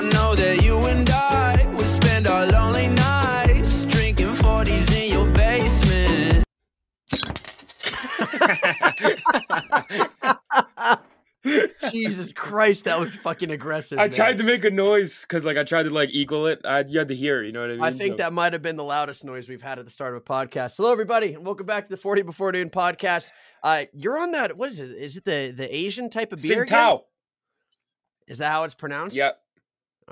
I know that you and I would spend our lonely nights drinking 40s in your basement. Jesus Christ, that was fucking aggressive. I tried to make a noise because, like, I tried to like equal it. You had to hear it, you know what I mean? I think that might have been the loudest noise we've had at the start of a podcast. Hello, everybody, and welcome back to the 40 Before Noon Podcast. You're on that. What is it? Is it the Asian type of beer? Singtao. Is that how it's pronounced? Yep.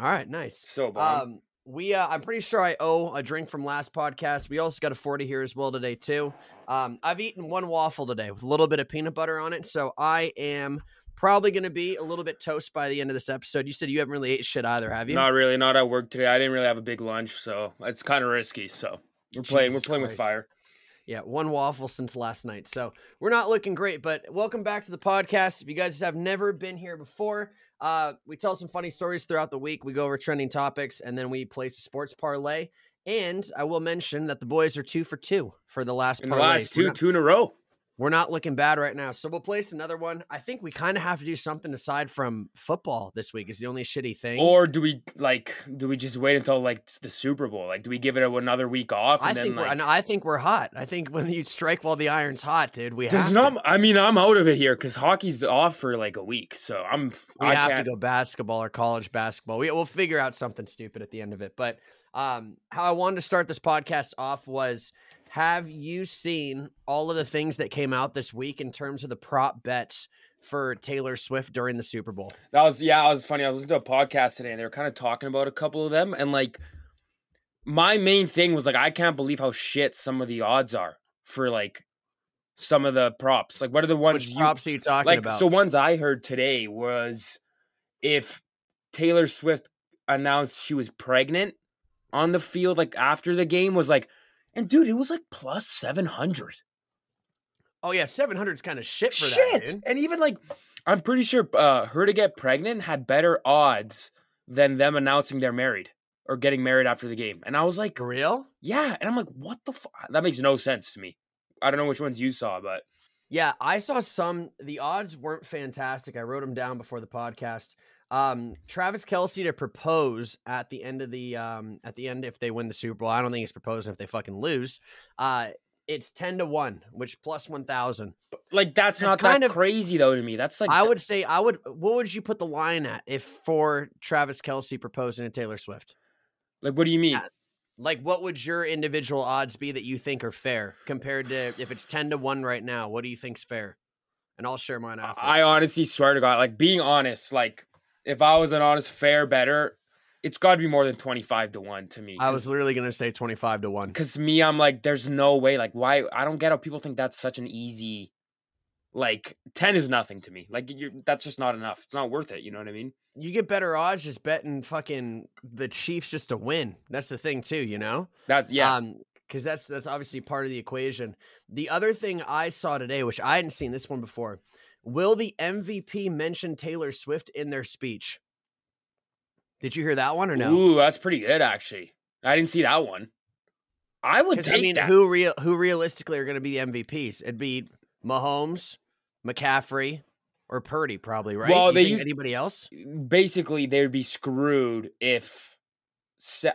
All right, nice. So bomb. I'm pretty sure I owe a drink from last podcast. We also got a 40 here as well today too. I've eaten one waffle today with a little bit of peanut butter on it, so I am probably going to be a little bit toast by the end of this episode. You said you haven't really ate shit either, have you? Not really. Not at work today. I didn't really have a big lunch, so it's kind of risky. So we're playing with fire. Yeah, one waffle since last night. So we're not looking great, but welcome back to the podcast. If you guys have never been here before, we tell some funny stories throughout the week. We go over trending topics, and then we place a sports parlay. And I will mention that the boys are 2 for 2 for the last parlay. Two in a row. We're not looking bad right now, so we'll place another one. I think we kind of have to do something aside from football this week is the only shitty thing. Or do we just wait until like the Super Bowl? Like, do we give it another week off? I think we're hot. I think when you strike while the iron's hot, dude, I'm out of it here because hockey's off for like a week, so I have to go basketball or college basketball. We'll figure out something stupid at the end of it. But how I wanted to start this podcast off was, have you seen all of the things that came out this week in terms of the prop bets for Taylor Swift during the Super Bowl? That was funny. I was listening to a podcast today and they were kind of talking about a couple of them. And like, my main thing was like, I can't believe how shit some of the odds are for like some of the props. Like, what are the ones? Which props are you talking about? So ones I heard today was if Taylor Swift announced she was pregnant on the field, like after the game was like, and dude, it was like plus 700. Oh yeah, 700 is kind of shit for that, dude. And even like, I'm pretty sure her to get pregnant had better odds than them announcing they're married or getting married after the game. And I was like, real? Yeah. And I'm like, what the fuck? That makes no sense to me. I don't know which ones you saw, but yeah, I saw some. The odds weren't fantastic. I wrote them down before the podcast. Travis Kelce to propose at the end of the if they win the Super Bowl. I don't think he's proposing if they fucking lose. It's 10 to 1, which plus 1,000. Like that's not kind of crazy though to me. That's like what would you put the line at if for Travis Kelce proposing to Taylor Swift? Like, what do you mean? Like, what would your individual odds be that you think are fair compared to if it's 10 to 1 right now? What do you think's fair? And I'll share mine after. I honestly swear to God, like being honest, like, if I was an honest fair better, it's got to be more than 25 to 1 to me. I was literally going to say 25 to 1. Because me, I'm like, there's no way. Like, why? I don't get how people think that's such an easy, like, 10 is nothing to me. Like, that's just not enough. It's not worth it. You know what I mean? You get better odds just betting fucking the Chiefs just to win. That's the thing, too, you know? That's, yeah. Because that's obviously part of the equation. The other thing I saw today, which I hadn't seen this one before, will the MVP mention Taylor Swift in their speech? Did you hear that one or no? Ooh, that's pretty good, actually. I didn't see that one. I would take that. Who realistically are going to be the MVPs? It'd be Mahomes, McCaffrey, or Purdy probably, right? Well, do you think anybody else? Basically, they would be screwed if...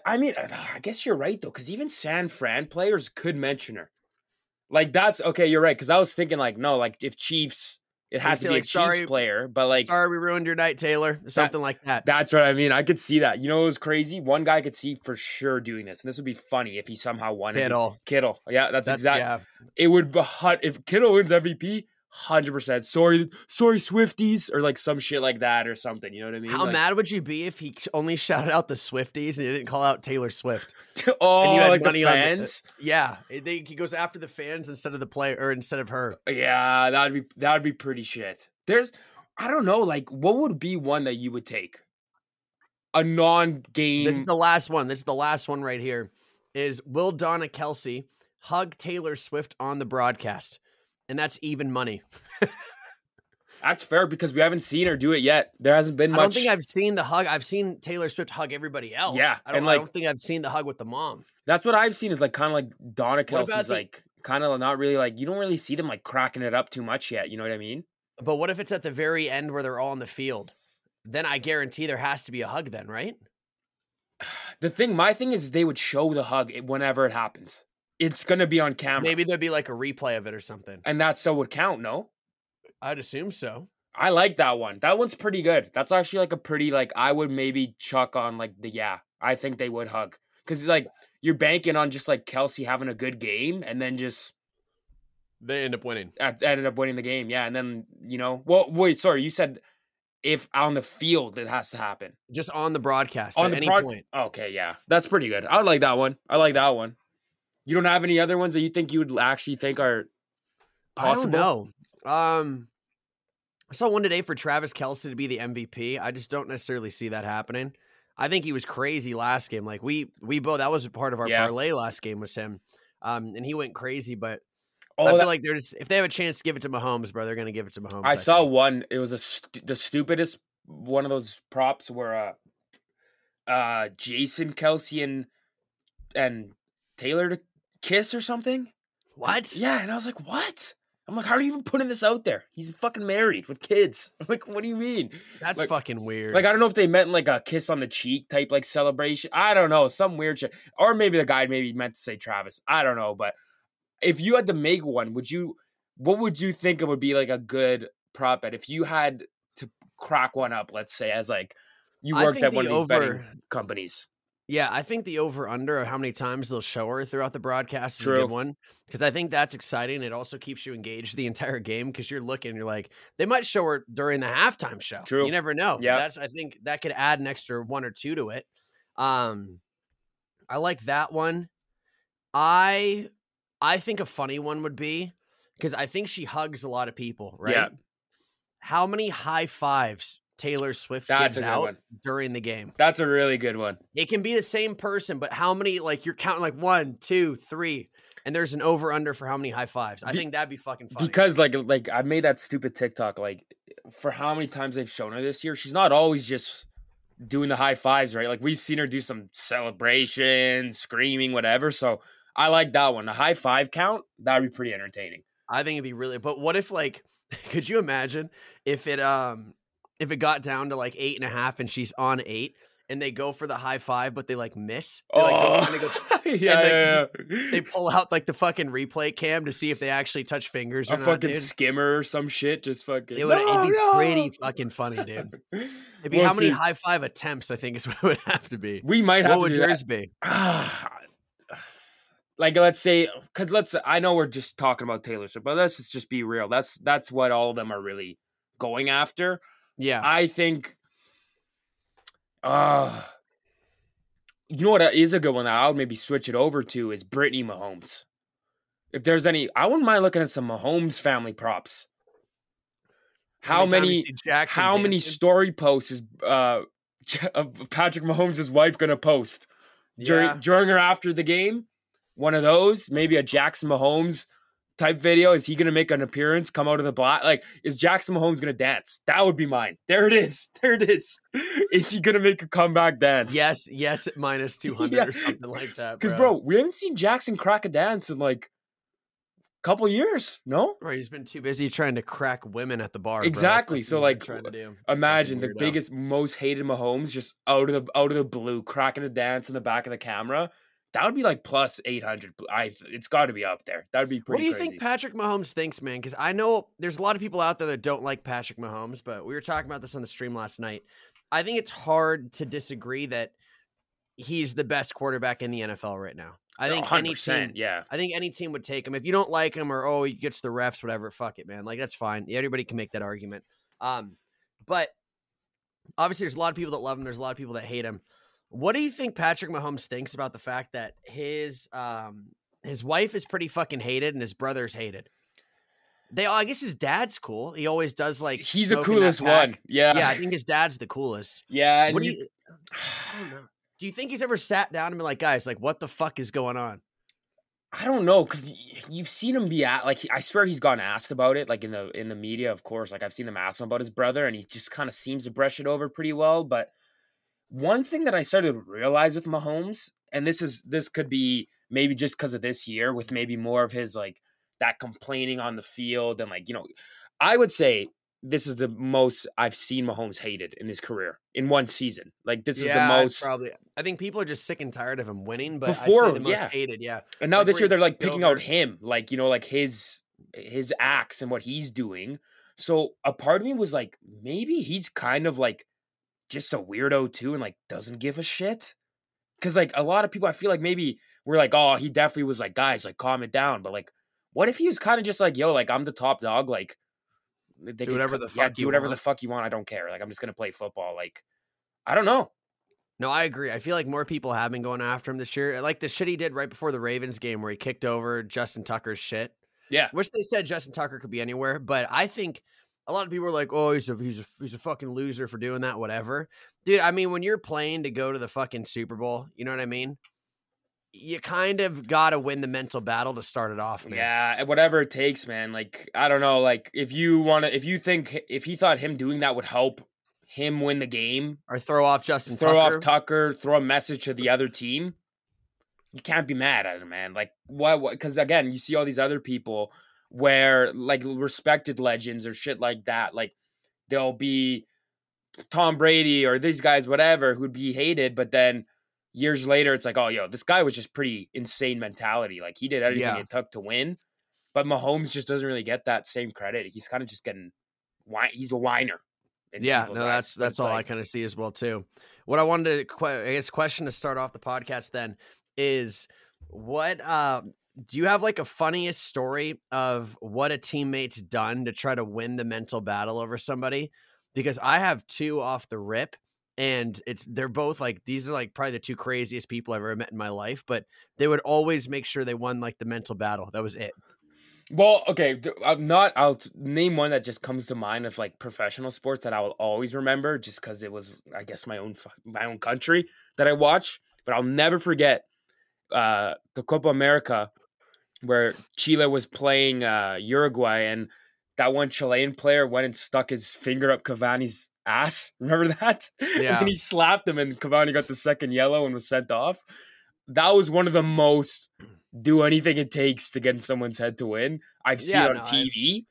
I mean, I guess you're right, though, because even San Fran players could mention her. Like, that's... Okay, you're right, because I was thinking, like, no, like, if Chiefs... It had to be like, a Chiefs player, but like... Sorry, we ruined your night, Taylor. Something like that. That's what I mean. I could see that. You know what was crazy? One guy I could see for sure doing this, and this would be funny if he somehow won. Kittle. Yeah, that's exactly... Yeah. It would be hot. If Kittle wins MVP, 100%. Sorry, Swifties, or like some shit like that or something. You know what I mean? How mad would you be if he only shouted out the Swifties and he didn't call out Taylor Swift? Oh, like the fans? Yeah. He goes after the fans instead of the player or instead of her. Yeah, that would be pretty shit. I don't know, like what would be one that you would take? A non-game. This is the last one. This is the last one right here. Is will Donna Kelsey hug Taylor Swift on the broadcast? And that's even money. That's fair because we haven't seen her do it yet. There hasn't been much. I don't think I've seen the hug. I've seen Taylor Swift hug everybody else. Yeah. I don't think I've seen the hug with the mom. That's what I've seen is like kind of like Donna Kelsey's like kind of not really like you don't really see them like cracking it up too much yet. You know what I mean? But what if it's at the very end where they're all on the field then I guarantee there has to be a hug then, right? My thing is they would show the hug whenever it happens. It's going to be on camera. Maybe there'd be like a replay of it or something. And that still would count, no? I'd assume so. I like that one. That one's pretty good. That's actually like a pretty, like, I would maybe chuck on like the, yeah, I think they would hug. Because like you're banking on just like Kelsey having a good game and then just. They end up winning. Ended up winning the game. Yeah. And then, you know, well, wait, sorry. You said if on the field, it has to happen. Just on the broadcast on at the any point. Okay. Yeah. That's pretty good. I like that one. I like that one. You don't have any other ones that you think you would actually think are possible? I don't know. I saw one today for Travis Kelce to be the MVP. I just don't necessarily see that happening. I think he was crazy last game. Like we both, that was a part of our parlay last game was him. And he went crazy, but I feel like they're just, if they have a chance to give it to Mahomes, bro, they're going to give it to Mahomes. I saw one. It was the stupidest one of those props where Jason Kelce and Taylor to kiss or something. What? Yeah, and I was like, what? I'm like, how are you even putting this out there? He's fucking married with kids. I'm like, what do you mean? That's like, fucking weird. Like, I don't know if they meant like a kiss on the cheek type like celebration. I don't know, some weird shit. Or maybe the guy meant to say Travis. I don't know, but if you had to make one, what would you think it would be like a good prop bet if you had to crack one up, let's say, as like you worked at one of these betting companies? Yeah, I think the over-under of how many times they'll show her throughout the broadcast is a good one, because I think that's exciting. It also keeps you engaged the entire game because you're looking, you're like, they might show her during the halftime show. True. You never know. Yeah. I think that could add an extra one or two to it. I like that one. I think a funny one would be, because I think she hugs a lot of people, right? Yeah. How many high fives Taylor Swift gives out during the game? That's a really good one. It can be the same person, but how many, like you're counting like 1, 2, 3, and there's an over under for how many high fives. I think that'd be fucking funny. Because like I made that stupid TikTok, like for how many times they've shown her this year, she's not always just doing the high fives, right? Like we've seen her do some celebrations, screaming, whatever. So I like that one. A high five count, that'd be pretty entertaining. I think it'd be really, but what if like, could you imagine if it, if it got down to like 8.5 and she's on 8 and they go for the high five, but they like miss. They go, yeah. They pull out like the fucking replay cam to see if they actually touch fingers or not. A fucking skimmer or some shit. Just fucking. It'd be pretty fucking funny, dude. It'd be how many high five attempts, I think is what it would have to be. We might have to do that. What would yours be? Like, let's say, because I know we're just talking about Taylor Swift, but let's just be real. That's what all of them are really going after. Yeah, I think, you know what is a good one that I would maybe switch it over to is Brittany Mahomes. If there's any, I wouldn't mind looking at some Mahomes family props. How many story posts is Patrick Mahomes' wife gonna post during or after the game? One of those, maybe a Jackson Mahomes type video. Is he going to make an appearance, come out of the block? Like, is Jackson Mahomes going to dance? That would be mine. There it is. Is he going to make a comeback dance? Yes, at minus 200 or something like that. Because, bro, we haven't seen Jackson crack a dance in like a couple years, no? Right, he's been too busy trying to crack women at the bar. Exactly. So, like, imagine the biggest, most hated Mahomes just out of the blue, cracking a dance in the back of the camera. That would be like plus 800. It's got to be up there. That would be pretty crazy. What do you think Patrick Mahomes thinks, man? Because I know there's a lot of people out there that don't like Patrick Mahomes, but we were talking about this on the stream last night. I think it's hard to disagree that he's the best quarterback in the NFL right now. I think 100%, any team would take him. If you don't like him or, he gets the refs, whatever, fuck it, man. Like, that's fine. Everybody can make that argument. But obviously there's a lot of people that love him. There's a lot of people that hate him. What do you think Patrick Mahomes thinks about the fact that his wife is pretty fucking hated and his brother's hated? I guess his dad's cool. He always does like he's the coolest one. Yeah, I think his dad's the coolest. Yeah. And I don't know. Do you think he's ever sat down and been like, guys, like what the fuck is going on? I don't know, because you've seen him be at, like, I swear he's gotten asked about it, like in the media, of course. Like I've seen them ask him about his brother, and he just kind of seems to brush it over pretty well, but. One thing that I started to realize with Mahomes, and this could be maybe just because of this year with maybe more of his, like, that complaining on the field and, like, you know, I would say this is the most I've seen Mahomes hated in his career in one season. Like this is the most probably. I think people are just sick and tired of him winning, but before the most hated. Yeah. And now this year they're like picking out him, like, you know, like his acts and what he's doing. So a part of me was like, maybe he's kind of like just a weirdo too. And like, doesn't give a shit. Cause like a lot of people, I feel like maybe we're like, oh, he definitely was like, guys, like calm it down. But like, what if he was kind of just like, yo, like I'm the top dog. Like, they do whatever the fuck you want. I don't care. Like, I'm just going to play football. Like, I don't know. No, I agree. I feel like more people have been going after him this year. Like the shit he did right before the Ravens game where he kicked over Justin Tucker's shit. Yeah. Which they said Justin Tucker could be anywhere. But I think a lot of people are like, oh, he's a fucking loser for doing that, whatever. Dude, I mean, when you're playing to go to the fucking Super Bowl, you know what I mean? You kind of got to win the mental battle to start it off, man. Yeah, whatever it takes, man. Like, I don't know. Like, if he thought him doing that would help him win the game. Or throw off Tucker, throw a message to the other team. You can't be mad at him, man. Like, why? Because, again, you see all these other people where, like, respected legends or shit like that. Like, there'll be Tom Brady or these guys, whatever, who'd be hated, but then years later, it's like, oh, yo, this guy was just pretty insane mentality. Like, he did everything it took to win. But Mahomes just doesn't really get that same credit. He's kind of just he's a whiner. Yeah, no, that's all I kind of see as well, too. What I wanted to, I guess, question to start off the podcast then is what do you have like a funniest story of what a teammate's done to try to win the mental battle over somebody? Because I have two off the rip. And they're both like, these are like probably the two craziest people I've ever met in my life, but they would always make sure they won like the mental battle. That was it. Well, okay. I'll name one that just comes to mind of like professional sports that I will always remember just cause it was, I guess my own country that I watched, but I'll never forget the Copa America where Chile was playing Uruguay. And that one Chilean player went and stuck his finger up Cavani's ass, remember that? Yeah. And he slapped him and Cavani got the second yellow and was sent off. That was one of the most do anything it takes to get in someone's head to win I've seen on TV.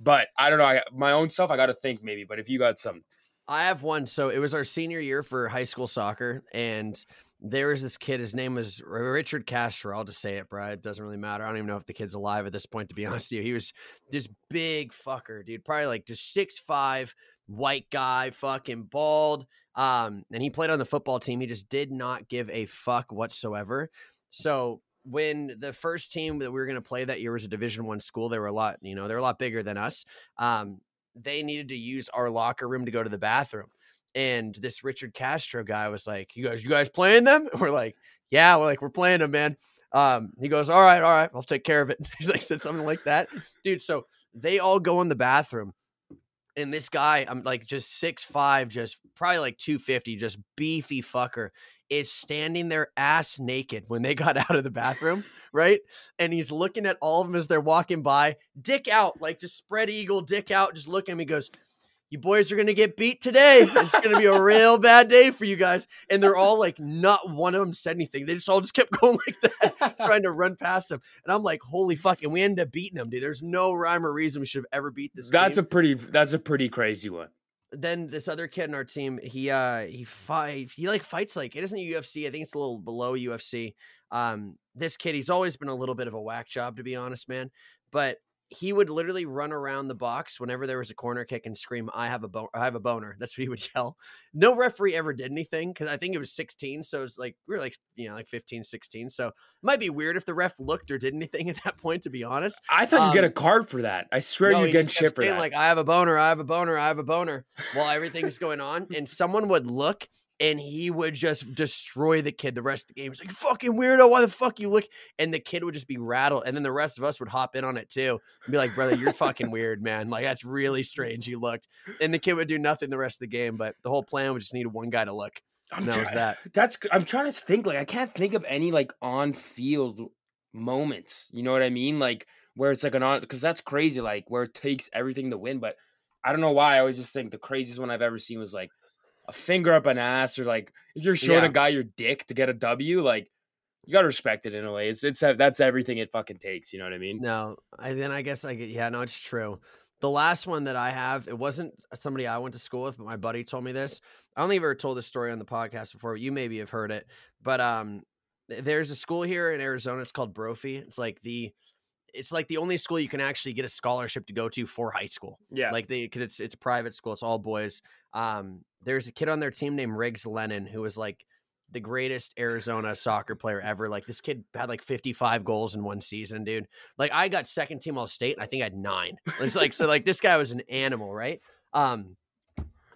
But I don't know, my own stuff I gotta think maybe, but if you got some. I have one. So it was our senior year for high school soccer and there was this kid, his name was Richard Castro. I'll just say it, bro. It doesn't really matter. I don't even know if the kid's alive at this point, to be honest with you. He was this big fucker, dude, probably like just 6'5", white guy, fucking bald. And he played on the football team. He just did not give a fuck whatsoever. So when the first team that we were going to play that year was a Division I school, they were a lot bigger than us. They needed to use our locker room to go to the bathroom. And this Richard Castro guy was like, you guys playing them? And we're like, yeah, we're playing them, man. He goes, all right, I'll take care of it. He's like, said something like that, dude. So they all go in the bathroom. And this guy, I'm like just 6'5", just probably like 250, just beefy fucker, is standing there ass naked when they got out of the bathroom, right? And he's looking at all of them as they're walking by, dick out, like just spread eagle, dick out, just look at him. He goes, you boys are going to get beat today. It's going to be a real bad day for you guys. And they're all like, not one of them said anything. They just all just kept going like that, trying to run past him. And I'm like, holy fuck. And we ended up beating him, dude. There's no rhyme or reason we should have ever beat this team. That's a pretty crazy one. Then this other kid in our team, he fights like, it isn't UFC. I think it's a little below UFC. This kid, he's always been a little bit of a whack job, to be honest, man. But he would literally run around the box whenever there was a corner kick and scream, I have a boner. That's what he would yell. No referee ever did anything because I think it was 16. So it's like we were like, you know, like 15, 16. So it might be weird if the ref looked or did anything at that point, to be honest. I thought you'd get a card for that. I swear you'd get shit for that. Like, I have a boner, I have a boner, I have a boner while everything's going on. And someone would look and he would just destroy the kid the rest of the game. He's like, fucking weirdo, why the fuck you look? And the kid would just be rattled. And then the rest of us would hop in on it too and be like, brother, you're fucking weird, man. Like, that's really strange you looked. And the kid would do nothing the rest of the game, but the whole plan would just need one guy to look. I'm trying to think. Like, I can't think of any like on-field moments. You know what I mean? Like, where it's like because that's crazy, like where it takes everything to win. But I don't know why. I always just think the craziest one I've ever seen was like, a finger up an ass, or like if you're showing a guy your dick to get a W, like you gotta respect it in a way. That's everything it fucking takes. You know what I mean? No, I guess it's true. The last one that I have, it wasn't somebody I went to school with, but my buddy told me this. I don't think I've ever told this story on the podcast before. You maybe have heard it, but there's a school here in Arizona. It's called Brophy. It's like the only school you can actually get a scholarship to go to for high school. Yeah. Cause it's a private school. It's all boys. There's a kid on their team named Riggs Lennon, who was like the greatest Arizona soccer player ever. Like, this kid had like 55 goals in one season, dude. Like, I got second team all state and I think I had 9. It's like, so like this guy was an animal, right?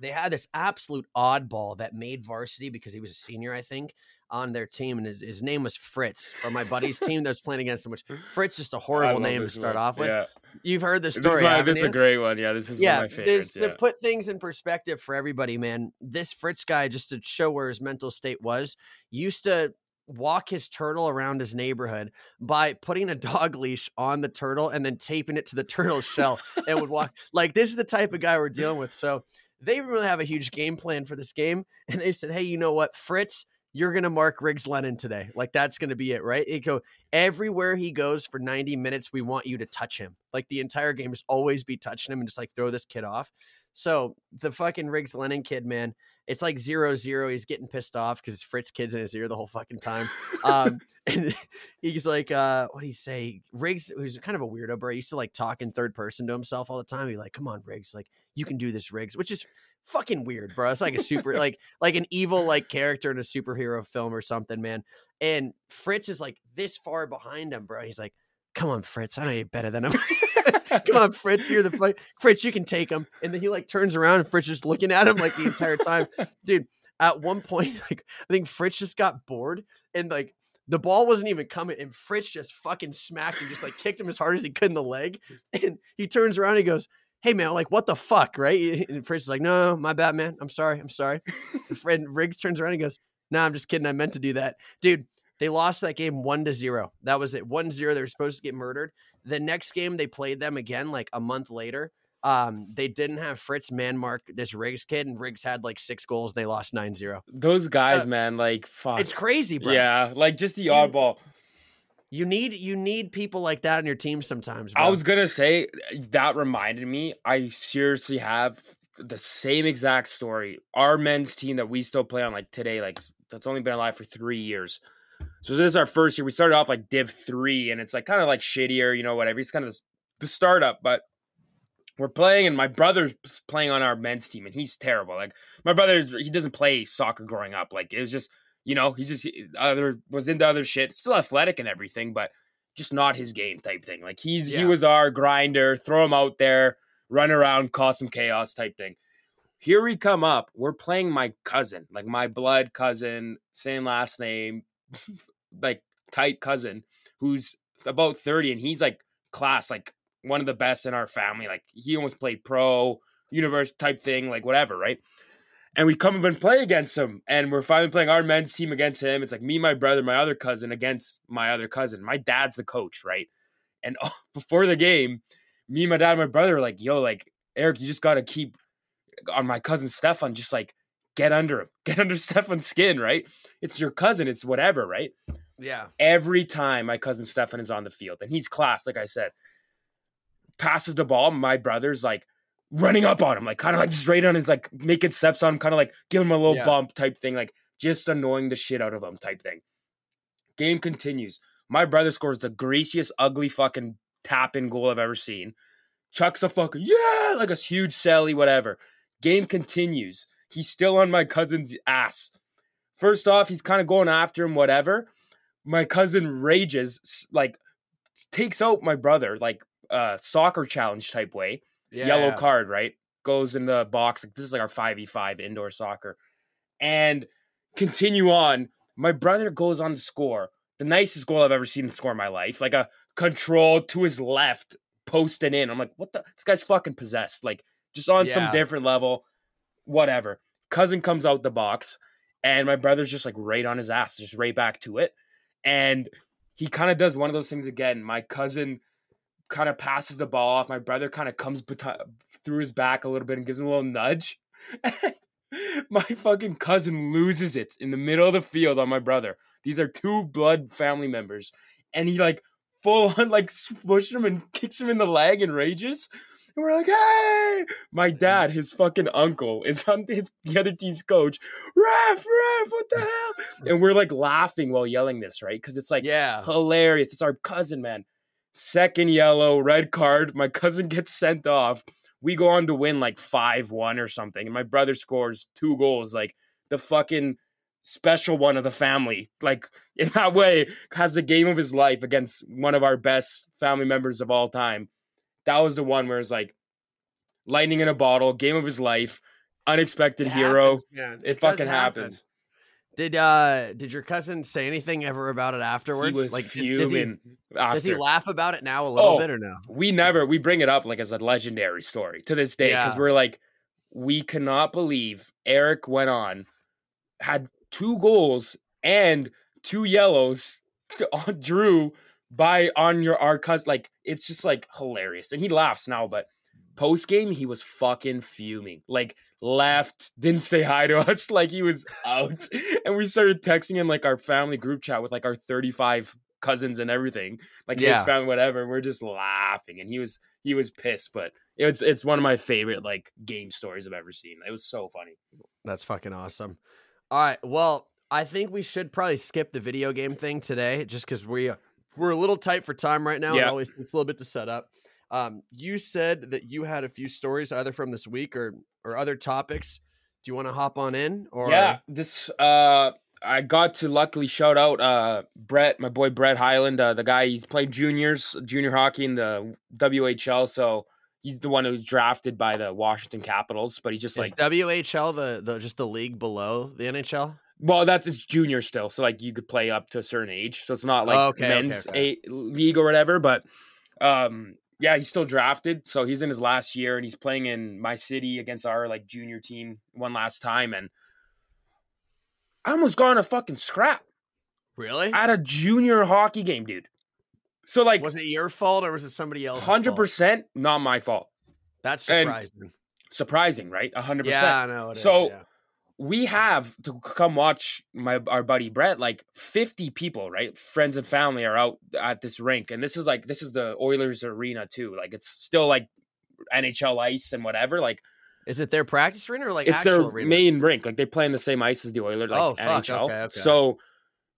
They had this absolute oddball that made varsity because he was a senior, I think, on their team. And his name was Fritz, or my buddy's team that was playing against him, which Fritz, just a horrible name to start off with. Yeah. You've heard the story. This is a great one. Yeah, this is one of my favorites. Yeah. To put things in perspective for everybody, man, this Fritz guy, just to show where his mental state was, used to walk his turtle around his neighborhood by putting a dog leash on the turtle and then taping it to the turtle's shell and would walk. Like, this is the type of guy we're dealing with. So they really have a huge game plan for this game. And they said, hey, you know what, Fritz, you're going to mark Riggs Lennon today. Like, that's going to be it, right? Everywhere he goes for 90 minutes, we want you to touch him. Like, the entire game is always be touching him and just like throw this kid off. So the fucking Riggs Lennon kid, man, it's like 0-0. He's getting pissed off because Fritz kid's in his ear the whole fucking time. And he's like, what do you say? Riggs, who's kind of a weirdo, bro, he used to like talk in third person to himself all the time. He's like, come on, Riggs, like, you can do this, Riggs, which is fucking weird, bro. It's like a super like an evil like character in a superhero film or something, man. And Fritz is like this far behind him, bro. He's like, come on, Fritz, I know you're better than him. Come on, Fritz, you're the fight, Fritz, you can take him. And then he like turns around and Fritz is looking at him like the entire time. Dude, at one point, like, I think Fritz just got bored and like the ball wasn't even coming, and Fritz just fucking smacked him, just like kicked him as hard as he could in the leg. And he turns around and he goes, hey, man, like, what the fuck, right? And Fritz is like, no, my bad, man. I'm sorry. And Riggs turns around and goes, nah, I'm just kidding. I meant to do that. Dude, they lost that game 1-0. That was it. 1-0. They were supposed to get murdered. The next game, they played them again, like a month later. They didn't have Fritz man-mark this Riggs kid, and Riggs had like 6 goals. And they lost 9-0. Those guys, man, like, fuck. It's crazy, bro. Yeah, like, just the oddball. You need people like that on your team sometimes, bro. I was going to say, that reminded me, I seriously have the same exact story. Our men's team that we still play on, like, today, like, that's only been alive for 3 years. So this is our first year. We started off, like, Div 3, and it's, like, kind of, like, shittier, you know, whatever. It's kind of the startup, but we're playing, and my brother's playing on our men's team, and he's terrible. Like, my brother, he doesn't play soccer growing up. Like, it was just... You know, he's just was into other shit, still athletic and everything, but just not his game type thing. Like, he was our grinder, throw him out there, run around, cause some chaos type thing. Here we come up. We're playing my cousin, like my blood cousin, same last name, like tight cousin, who's about 30, and he's like class, like one of the best in our family. Like, he almost played pro, universe type thing, like whatever, right? And we come up and play against him. And we're finally playing our men's team against him. It's like me, my brother, my other cousin against my other cousin. My dad's the coach, right? And before the game, me, my dad, and my brother were like, yo, like, Eric, you just got to keep on my cousin Stefan. Just, like, get under him. Get under Stefan's skin, right? It's your cousin. It's whatever, right? Yeah. Every time my cousin Stefan is on the field, and he's class, like I said, passes the ball, my brother's like, running up on him, like kind of like straight on his, like making steps on him, kind of like give him a little bump type thing, like just annoying the shit out of him type thing. Game continues. My brother scores the greasiest, ugly fucking tap-in goal I've ever seen. Chucks a fucking, like a huge celly, whatever. Game continues. He's still on my cousin's ass. First off, he's kind of going after him, whatever. My cousin rages, like takes out my brother, like soccer challenge type way. Yeah, yellow card, right? Goes in the box. This is like our 5v5 indoor soccer. And continue on. My brother goes on to score the nicest goal I've ever seen him score in my life. Like a control to his left, post and in. I'm like, what the? This guy's fucking possessed. Like, just on some different level, whatever. Cousin comes out the box, and my brother's just like right on his ass, just right back to it. And he kind of does one of those things again. My cousin kind of passes the ball off. My brother kind of comes through his back a little bit and gives him a little nudge. My fucking cousin loses it in the middle of the field on my brother. These are 2 blood family members. And he like full on like pushes him and kicks him in the leg and rages. And we're like, hey! My dad, his fucking uncle, is on the other team's coach. Ref, what the hell? And we're like laughing while yelling this, right? Because it's like hilarious. It's our cousin, man. Second yellow, red card. My cousin gets sent off. We go on to win like 5-1 or something. And my brother scores 2 goals. Like the fucking special one of the family. Like in that way, has the game of his life against one of our best family members of all time. That was the one where it's like lightning in a bottle, game of his life, unexpected hero. It fucking happens. Did your cousin say anything ever about it afterwards? He was like fuming. Does he laugh about it now a little bit or no? We bring it up like as a legendary story to this day because we're like, we cannot believe Eric went on, had 2 goals and 2 yellows on Drew. Our cousin, like, it's just like hilarious. And he laughs now, but post game, he was fucking fuming, like left, didn't say hi to us. Like he was out and we started texting him like our family group chat with like our 35 cousins and everything, like his family, whatever. And we're just laughing. And he was pissed, but it's one of my favorite like game stories I've ever seen. It was so funny. That's fucking awesome. All right. Well, I think we should probably skip the video game thing today just because we're a little tight for time right now. It always takes a little bit to set up. You said that you had a few stories either from this week or other topics. Do you want to hop on in? Or this I got to luckily shout out Brett, my boy Brett Hyland, the guy he's played junior hockey in the WHL. So he's the one who was drafted by the Washington Capitals, but he's just like WHL, the league below the NHL. Well, that's his junior still. So, like, you could play up to a certain age. So, it's not like men's league or whatever. But, he's still drafted. So, he's in his last year and he's playing in my city against our, like, junior team one last time. And I almost got in a fucking scrap. Really? At a junior hockey game, dude. So, like. Was it your fault or was it somebody else's 100% fault? Not my fault. That's surprising. And surprising, right? 100%. Yeah, I know it is. So. Yeah. We have to come watch our buddy Brett, like 50 people, right? Friends and family are out at this rink. And this is the Oilers arena too. Like it's still like NHL ice and whatever. Like, is it their practice arena or like it's actual their arena? Main rink? Like they play in the same ice as the Oilers, like NHL. Okay. So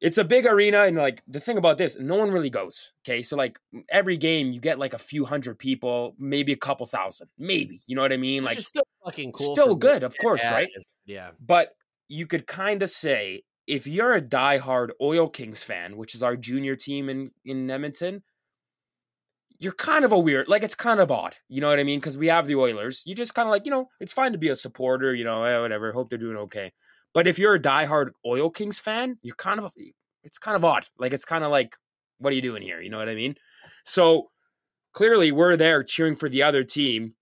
it's a big arena. And like the thing about this, no one really goes. Okay. So like every game you get like a few hundred people, maybe a couple thousand, maybe, you know what I mean? Which like is still fucking cool. Still good. Of course. Yeah. Right. Yeah. But you could kind of say if you're a diehard Oil Kings fan, which is our junior team in Edmonton, you're kind of a weird, like it's kind of odd. You know what I mean? Because we have the Oilers. You just kind of like, you know, it's fine to be a supporter, you know, whatever. Hope they're doing okay. But if you're a diehard Oil Kings fan, you're kind of, it's kind of odd. Like, it's kind of like, what are you doing here? You know what I mean? So clearly we're there cheering for the other team,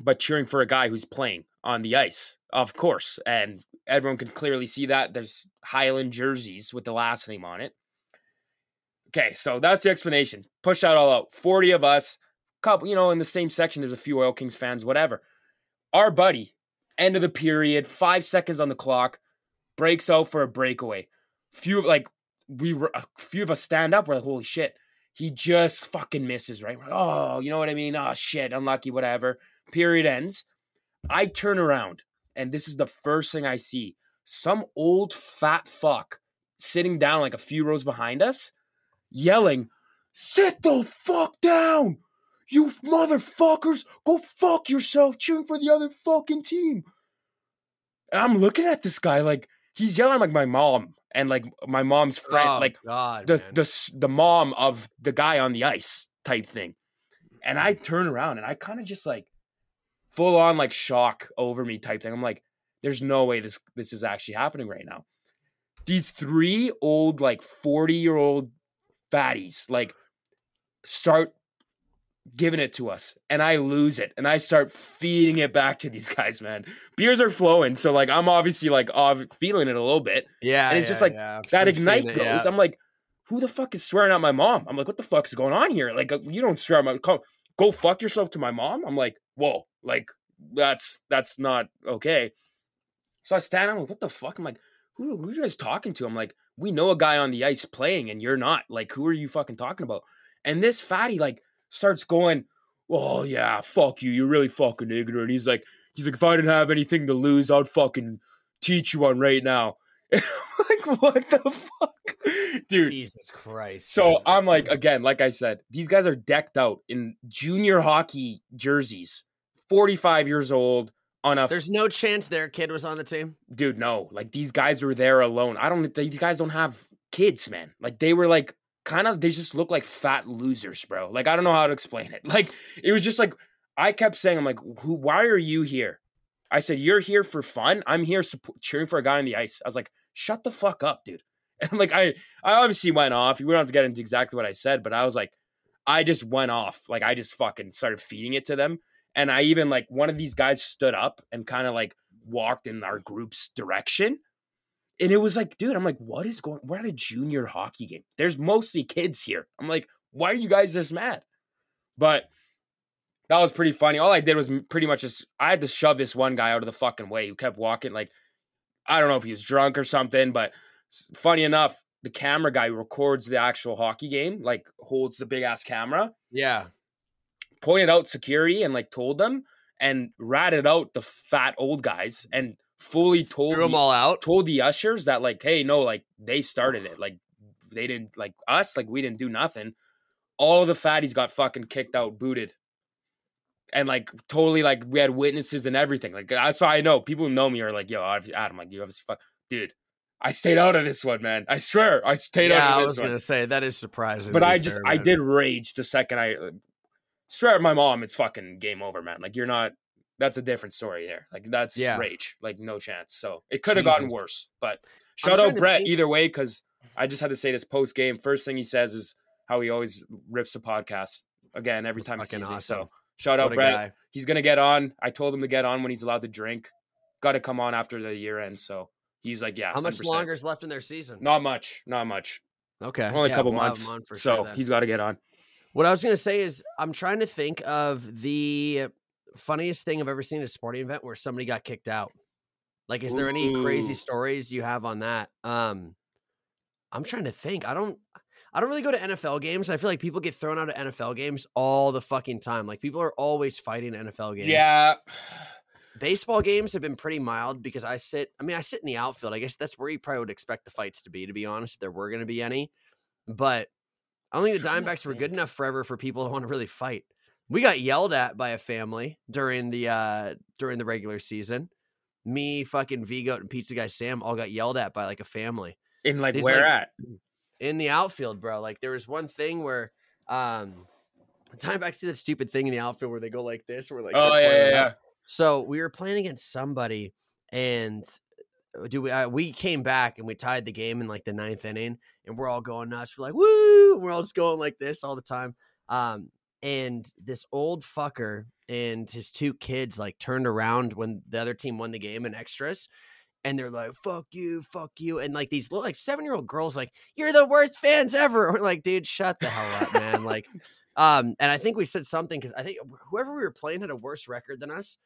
but cheering for a guy who's playing on the ice, of course. And everyone can clearly see that. There's Hyland jerseys with the last name on it. Okay, so that's the explanation. Push that all out. 40 of us, couple, you know, in the same section, there's a few Oil Kings fans, whatever. Our buddy, end of the period, 5 seconds on the clock, breaks out for a breakaway. A few of us stand up. We're like, holy shit. He just fucking misses, right? We're like, oh, you know what I mean? Oh, shit, unlucky, whatever. Period ends. I turn around, and this is the first thing I see. Some old fat fuck sitting down like a few rows behind us, yelling, sit the fuck down! You motherfuckers! Go fuck yourself! Cheering for the other fucking team! And I'm looking at this guy like, he's yelling like my mom, and like my mom's friend, the mom of the guy on the ice type thing. And I turn around, and I kind of just like, full on like shock over me type thing. I'm like, there's no way this is actually happening right now. These 3 old like 40-year-old fatties like start giving it to us, and I lose it, and I start feeding it back to these guys. Man, beers are flowing, so like I'm obviously like feeling it a little bit. Yeah, and it's just like that ignite goes. Yeah. I'm like, who the fuck is swearing at my mom? I'm like, what the fuck is going on here? Like you don't swear at my mom. Go fuck yourself to my mom. I'm like, whoa, like that's not okay. So I stand up, I'm like, what the fuck? I'm like, who are you guys talking to? I'm like, we know a guy on the ice playing and you're not. Like, who are you fucking talking about? And this fatty like starts going, oh yeah, fuck you, you're really fucking ignorant. He's like, if I didn't have anything to lose, I'd fucking teach you one right now. Like, what the fuck, dude? Jesus Christ. So I'm like, again, like I said, these guys are decked out in junior hockey jerseys, 45 years old. There's no chance their kid was on the team, dude. No, like these guys were there alone. These guys don't have kids, man. Like they were like kind of. They just look like fat losers, bro. Like I don't know how to explain it. Like it was just like I kept saying, I'm like, who? Why are you here? I said, you're here for fun. I'm here cheering for a guy on the ice. I was like, shut the fuck up, dude. And like, I obviously went off. We don't have to get into exactly what I said, but I was like, I just went off. Like, I just fucking started feeding it to them. And I even like one of these guys stood up and kind of like walked in our group's direction. And it was like, dude, I'm like, what is going on? We're at a junior hockey game. There's mostly kids here. I'm like, why are you guys this mad? But that was pretty funny. All I did was pretty much just, I had to shove this one guy out of the fucking way who kept walking. Like, I don't know if he was drunk or something, but funny enough, the camera guy who records the actual hockey game, like holds the big ass camera. Yeah. Pointed out security and like told them and ratted out the fat old guys and fully told the ushers that like, hey, no, like they started it. Like they didn't like us. Like we didn't do nothing. All of the fatties got fucking kicked out, booted. And like totally like we had witnesses and everything. Like that's why I know people who know me are like, yo, Adam, like you obviously fuck, dude. I stayed out of this one, man. I swear, I stayed out of this one. I was gonna say that is surprising. But I did rage the second I swear at my mom, it's fucking game over, man. Like you're not. That's a different story here. Like that's rage. Like no chance. So it could have gotten worse. But shout out Brett either way, because I just had to say this post game. First thing he says is how he always rips the podcast again every time he sees me. So. Shout out Brett. Guy. He's going to get on. I told him to get on when he's allowed to drink. Got to come on after the year end. So he's like, yeah. How much 100%. Longer is left in their season? Not much. Okay. Only a couple months. So sure, he's got to get on. What I was going to say is I'm trying to think of the funniest thing I've ever seen at a sporting event where somebody got kicked out. Like, is there any crazy stories you have on that? I'm trying to think. I don't really go to NFL games. I feel like people get thrown out of NFL games all the fucking time. Like people are always fighting NFL games. Yeah. Baseball games have been pretty mild because I sit in the outfield. I guess that's where you probably would expect the fights to be honest, if there were going to be any, but I don't think the Diamondbacks were good enough forever for people to want to really fight. We got yelled at by a family during the regular season. Me, fucking V-Goat and Pizza Guy Sam all got yelled at by like a family. In like these, where like, at? In the outfield, bro. Like there was one thing where Diamondbacks do that stupid thing in the outfield where they go like this. We're like, oh yeah. So we were playing against somebody, and we came back and we tied the game in like the ninth inning, and we're all going nuts. We're like, woo! We're all just going like this all the time. And this old fucker and his two kids like turned around when the other team won the game in extras. And they're like, fuck you. And like these little like 7-year-old girls, like, you're the worst fans ever. We're like, dude, shut the hell up, man. Like, and I think we said something because I think whoever we were playing had a worse record than us.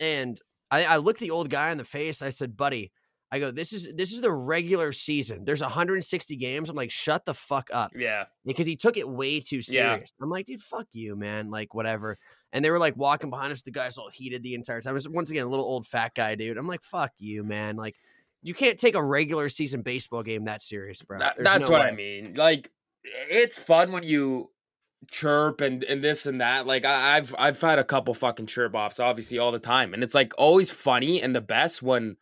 And I looked the old guy in the face. I said, buddy, I go, this is the regular season. There's 160 games. I'm like, shut the fuck up. Yeah. Because he took it way too serious. Yeah. I'm like, dude, fuck you, man. Like, whatever. And they were like walking behind us. The guy's all heated the entire time. I was once again a little old fat guy, dude. I'm like, fuck you, man. Like, you can't take a regular season baseball game that serious, bro. That's what I mean. Like, it's fun when you chirp and this and that. Like, I've had a couple fucking chirp offs, obviously, all the time. And it's like always funny and the best when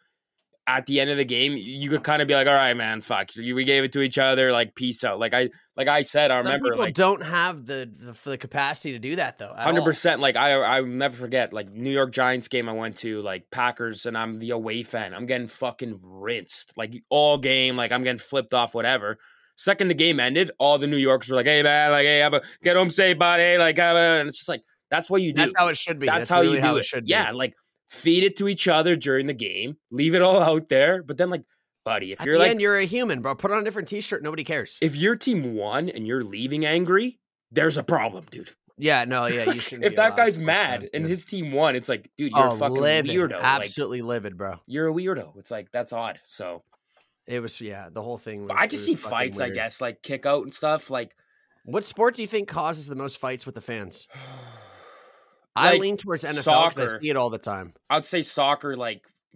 at the end of the game, you could kind of be like, all right, man, fuck. We gave it to each other, like, peace out. Like I said, I remember. Some people like, don't have the capacity to do that, though. 100%. All. Like, I'll never forget, like, New York Giants game I went to, like, Packers, and I'm the away fan. I'm getting fucking rinsed. Like, all game, like, I'm getting flipped off, whatever. Second the game ended, all the New Yorkers were like, hey, man, like, hey, get home safe, buddy. Like, and it's just like, that's what you do. That's how it should be. That's how really you do how it. Should be. Yeah, like, feed it to each other during the game. Leave it all out there. But then, like, buddy, if you're like... and you're a human, bro. Put on a different t-shirt. Nobody cares. If your team won and you're leaving angry, there's a problem, dude. Yeah, no, yeah, you shouldn't. If that guy's mad and his team won, it's like, dude, you're a fucking weirdo. Absolutely livid, bro. You're a weirdo. It's like, that's odd. So... it was, yeah, the whole thing was... but I just see fights, weird. I guess, like, kick out and stuff. Like... what sport do you think causes the most fights with the fans? I lean towards NFL because I see it all the time. I'd say soccer,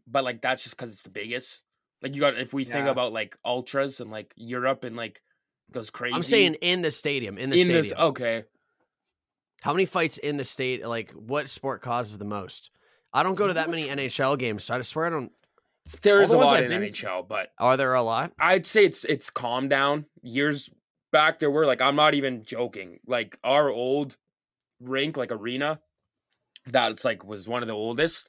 but that's just because it's the biggest. If we think about ultras and Europe and those crazy. I'm saying in the stadium. Okay. How many fights in the state? What sport causes the most? I don't go to that many NHL games, so I swear I don't. There is a lot in NHL, but are there a lot? I'd say it's calmed down. Years back, there were I'm not even joking. Our old rink, arena, that's was one of the oldest.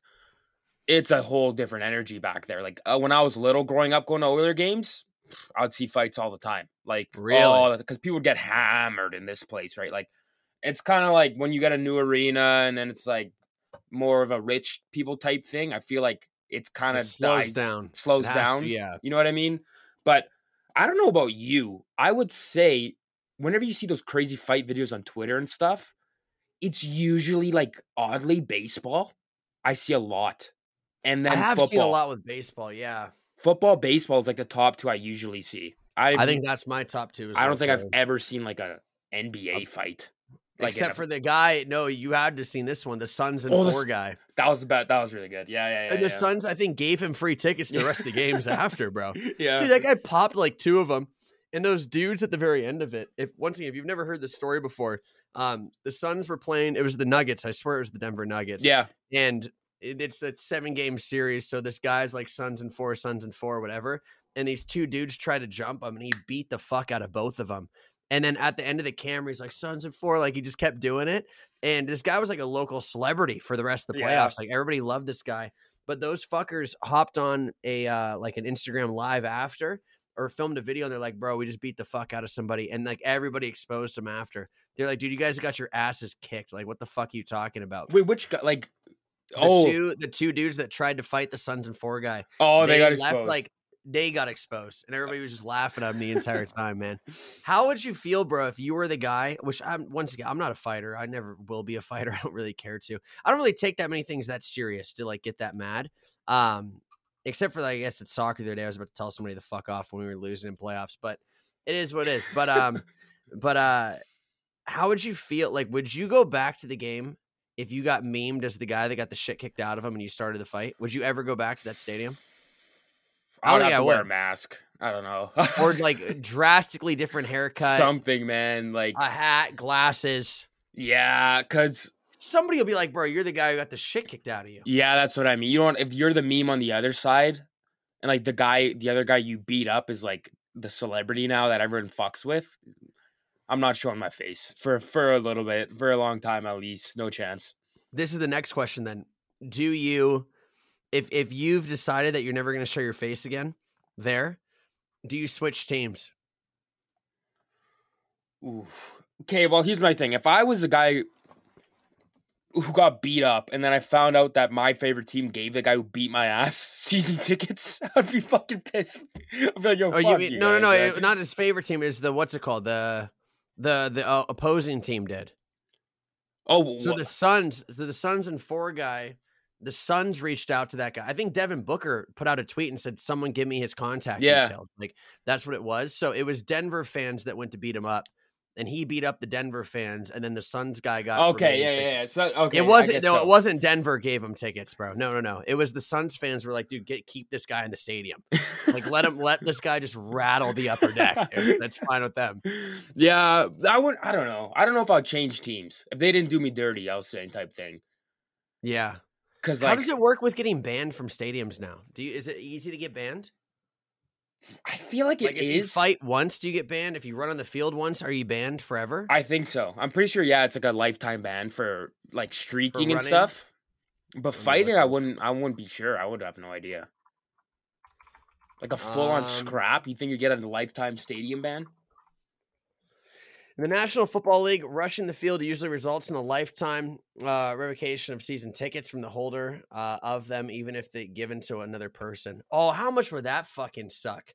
It's a whole different energy back there. When I was little, growing up, going to Oiler games, I'd see fights all the time. Really, because people get hammered in this place, right? It's kind of when you get a new arena, and then it's more of a rich people type thing. I feel like it's kind of slows down. You know what I mean? But I don't know about you. I would say whenever you see those crazy fight videos on Twitter and stuff, it's usually oddly baseball. I see a lot. And then I have seen a lot with baseball, yeah. Football, baseball is the top two I usually see. I think that's my top two. I don't think I've ever seen a NBA fight, except for the guy. No, you had to seen this one, the Suns and four guy. That was about. That was really good. Yeah. And the Suns, I think, gave him free tickets to the rest of the games after, bro. Yeah, dude, that guy popped two of them, and those dudes at the very end of it. If you've never heard this story before, the Suns were playing. It was the Nuggets. I swear it was the Denver Nuggets. Yeah, and it's a 7-game series, so this guy's Suns and four, whatever, and these two dudes try to jump him, and he beat the fuck out of both of them. And then at the end of the camera, he's Suns and four, he just kept doing it. And this guy was a local celebrity for the rest of the playoffs. Everybody loved this guy, but those fuckers hopped on a an Instagram live after, or filmed a video, and they're bro, we just beat the fuck out of somebody, and everybody exposed him after. They're dude, you guys got your asses kicked. What the fuck are you talking about? Wait, which guy? The two dudes that tried to fight the Suns and four guy. Oh, they got exposed. They got exposed, and everybody was just laughing at him the entire time, man. How would you feel, bro, if you were the guy, which I'm not a fighter. I never will be a fighter. I don't really care to. I don't really take that many things that serious to get that mad. Except for, I guess it's soccer the other day. I was about to tell somebody to fuck off when we were losing in playoffs, but it is what it is. But, how would you feel? Would you go back to the game if you got memed as the guy that got the shit kicked out of him and you started the fight? Would you ever go back to that stadium? I would wear a mask. I don't know. Or a drastically different haircut. Something, man. A hat, glasses. Yeah, because somebody will be bro, you're the guy who got the shit kicked out of you. Yeah, that's what I mean. You don't, if you're the meme on the other side, and the other guy you beat up is the celebrity now that everyone fucks with, I'm not showing my face for a little bit, for a long time at least. No chance. This is the next question then. Do you... If you've decided that you're never going to show your face again there, do you switch teams? Ooh. Okay, well, here's my thing. If I was a guy who got beat up and then I found out that my favorite team gave the guy who beat my ass season tickets, I'd be fucking pissed. I'd be yo, fuck you. Mean, no. Right? Not his favorite team. Is the, the opposing team did. Oh, so the Suns and four guy... The Suns reached out to that guy. I think Devin Booker put out a tweet and said, someone give me his contact details. That's what it was. So it was Denver fans that went to beat him up, and he beat up the Denver fans, and then the Suns guy got... Okay, yeah. So, okay, it wasn't Denver gave him tickets, bro. No. It was the Suns fans were dude, keep this guy in the stadium. Let this guy just rattle the upper deck. Dude. That's fine with them. Yeah, I don't know. I don't know if I'll change teams. If they didn't do me dirty, I was saying type thing. Yeah. How does it work with getting banned from stadiums now? Is it easy to get banned? I feel like it is. If you fight once, do you get banned? If you run on the field once, are you banned forever? I think so. I'm pretty sure, yeah, it's a lifetime ban for streaking and stuff. But fighting, I wouldn't be sure. I would have no idea. A full-on scrap? You think you get a lifetime stadium ban? In the National Football League, rushing the field usually results in a lifetime revocation of season tickets from the holder of them, even if they given to another person. Oh, how much would that fucking suck?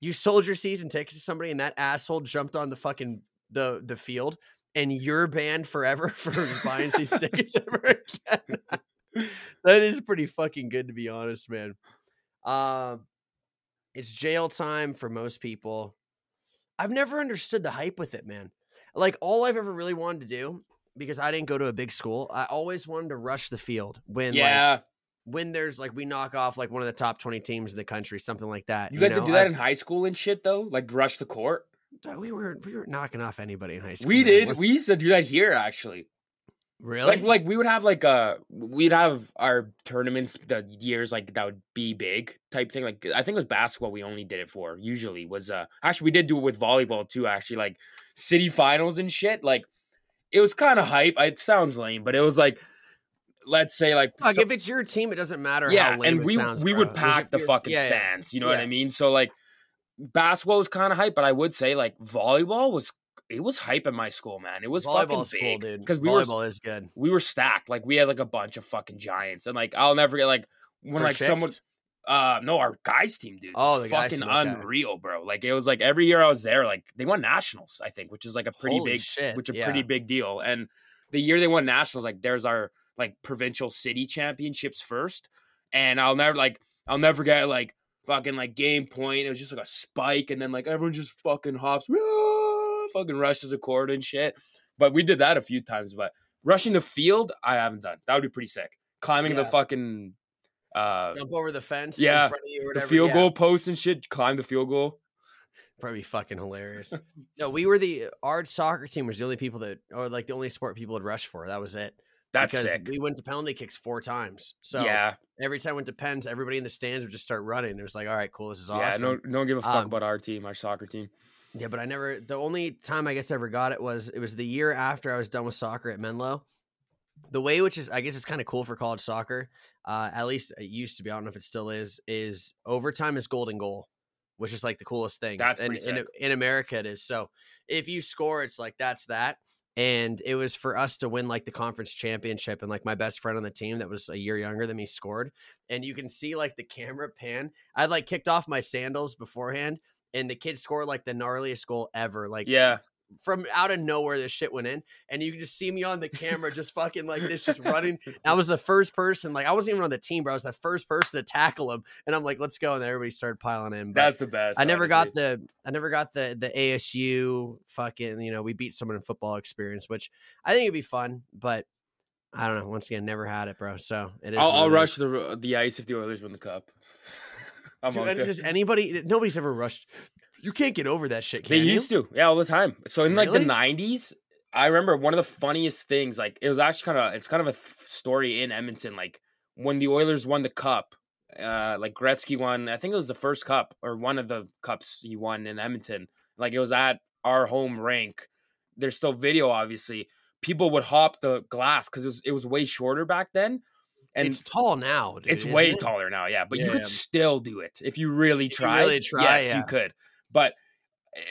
You sold your season tickets to somebody, and that asshole jumped on the fucking the field, and you're banned forever for buying season tickets ever again. That is pretty fucking good, to be honest, man. It's jail time for most people. I've never understood the hype with it, man. All I've ever really wanted to do because I didn't go to a big school, I always wanted to rush the field when, like, when there's like, we knock off like one of the top 20 teams in the country, something like that. You guys did do that in high school and shit though? Like rush the court? We were knocking off anybody in high school. We did. We used to do that here actually. Really? Like we would have like we'd have our tournaments the years like that would be big type thing. Like I think it was basketball we only did it for usually was actually we did do it with volleyball too, actually, like city finals and shit. Like it was kind of hype. It sounds lame, but it was like, let's say like if it's your team, it doesn't matter how lame it sounds. We would pack the fucking stands, you know what I mean? So like basketball was kind of hype, but I would say like volleyball was hype in my school, man. It was volleyball's fucking big because volleyball is good. We were stacked. Like we had like a bunch of fucking giants, and like I'll never get like when someone. No, our guys team, dude. Oh, the fucking unreal, bro. Like it was like every year I was there. Like they won nationals, I think, which is like a pretty pretty big deal. And the year they won nationals, like there's our like provincial city championships first, and I'll never get like fucking like game point. It was just like a spike, and then like everyone just fucking hops. Fucking rushes a court and shit, but we did that a few times. But rushing the field, I haven't done. That would be pretty sick. Climbing the fucking jump over the fence, in front of you or whatever, the field goal post and shit. Climb the field goal, probably fucking hilarious. No, we were our soccer team was the only people that, or like the only sport people would rush for. That was it. That's because sick. We went to penalty kicks 4 times, so every time we went to pens, everybody in the stands would just start running. It was like, all right, cool, this is awesome. Yeah, no one give a fuck about our team, our soccer team. Yeah, but the only time I guess I ever got it was the year after I was done with soccer at Menlo. The way, which is, I guess it's kind of cool for college soccer, at least it used to be, I don't know if it still is overtime is golden goal, which is like the coolest thing. That's pretty sick. In America it is. So if you score, it's like, that's that. And it was for us to win like the conference championship, and like my best friend on the team that was a year younger than me scored. And you can see like the camera pan. I'd like kicked off my sandals beforehand, and the kid scored like the gnarliest goal ever. Like, from out of nowhere, this shit went in. And you can just see me on the camera just fucking like this, just running. And I was the first person. Like, I wasn't even on the team, but I was the first person to tackle him. And I'm like, let's go. And everybody started piling in. But that's the best. I never got the ASU fucking, you know, we beat someone in football experience, which I think it'd be fun. But I don't know. Once again, never had it, bro. So it is. I'll rush the ice if the Oilers win the cup. Does anybody? Nobody's ever rushed. You can't get over that shit. They used to, all the time. So in like the '90s, I remember one of the funniest things. Like it was actually kind of a story in Edmonton. Like when the Oilers won the cup, like Gretzky won. I think it was the first cup or one of the cups he won in Edmonton. Like it was at our home rink. There's still video, obviously. People would hop the glass because it was way shorter back then. And it's tall now, dude. It's way taller now, but you could still do it if you really tried. You could. But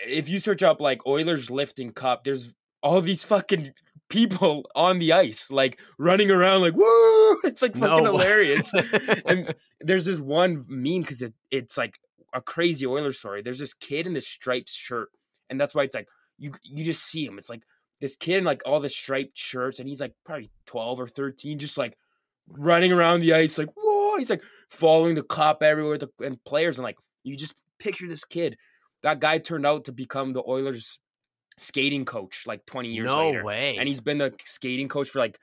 if you search up like Oilers lifting cup, there's all these fucking people on the ice like running around like, woo! It's like fucking hilarious. And there's this one meme because it's like a crazy Oilers story. There's this kid in this striped shirt, and that's why it's like you just see him. It's like this kid in like all the striped shirts, and he's like probably 12 or 13, just like running around the ice like, whoa, he's like following the cop everywhere and players, and like you just picture this kid. That guy turned out to become the Oilers skating coach like 20 years later. No way. And he's been the skating coach for like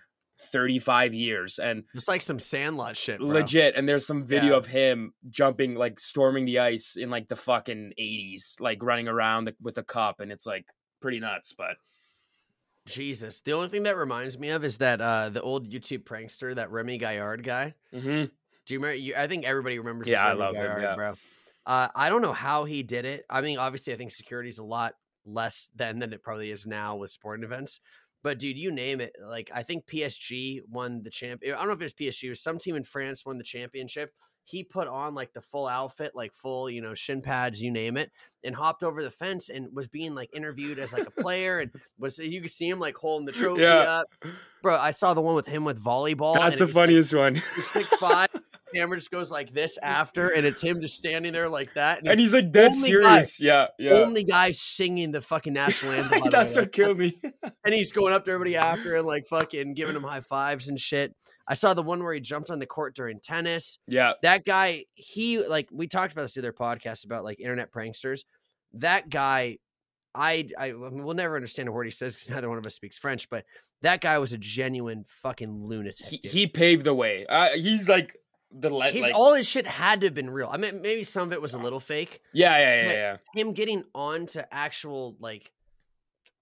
35 years, and it's like some Sandlot shit, bro. Legit. And there's some video of him jumping, like storming the ice in like the fucking 80s, like running around with a cup, and it's like pretty nuts. But Jesus. The only thing that reminds me of is that the old YouTube prankster, that Remy Gaillard guy. Mm-hmm. Do you remember? I think everybody remembers. Yeah, I love Gaillard, him, bro. I don't know how he did it. I mean, obviously, I think security is a lot less than it probably is now with sporting events. But, dude, you name it. Like, I think PSG won the I don't know if it was PSG. It was some team in France won the championship. He put on like the full outfit, like full, you know, shin pads, you name it, and hopped over the fence and was being like interviewed as like a player, and you could see him like holding the trophy up. Bro, I saw the one with him with volleyball. That's the funniest one. He's 6'5", camera just goes like this after, and it's him just standing there like that. And he's like dead serious. Only guy singing the fucking national anthem. That's what killed me. And he's going up to everybody after and like fucking giving him high fives and shit. I saw the one where he jumped on the court during tennis. Yeah. That guy, we talked about this in their podcast about like internet pranksters. That guy I will never understand a word he says because neither one of us speaks French, but that guy was a genuine fucking lunatic. He paved the way. He's like the all his shit had to have been real. I mean, maybe some of it was a little fake. Yeah. Him getting on to actual like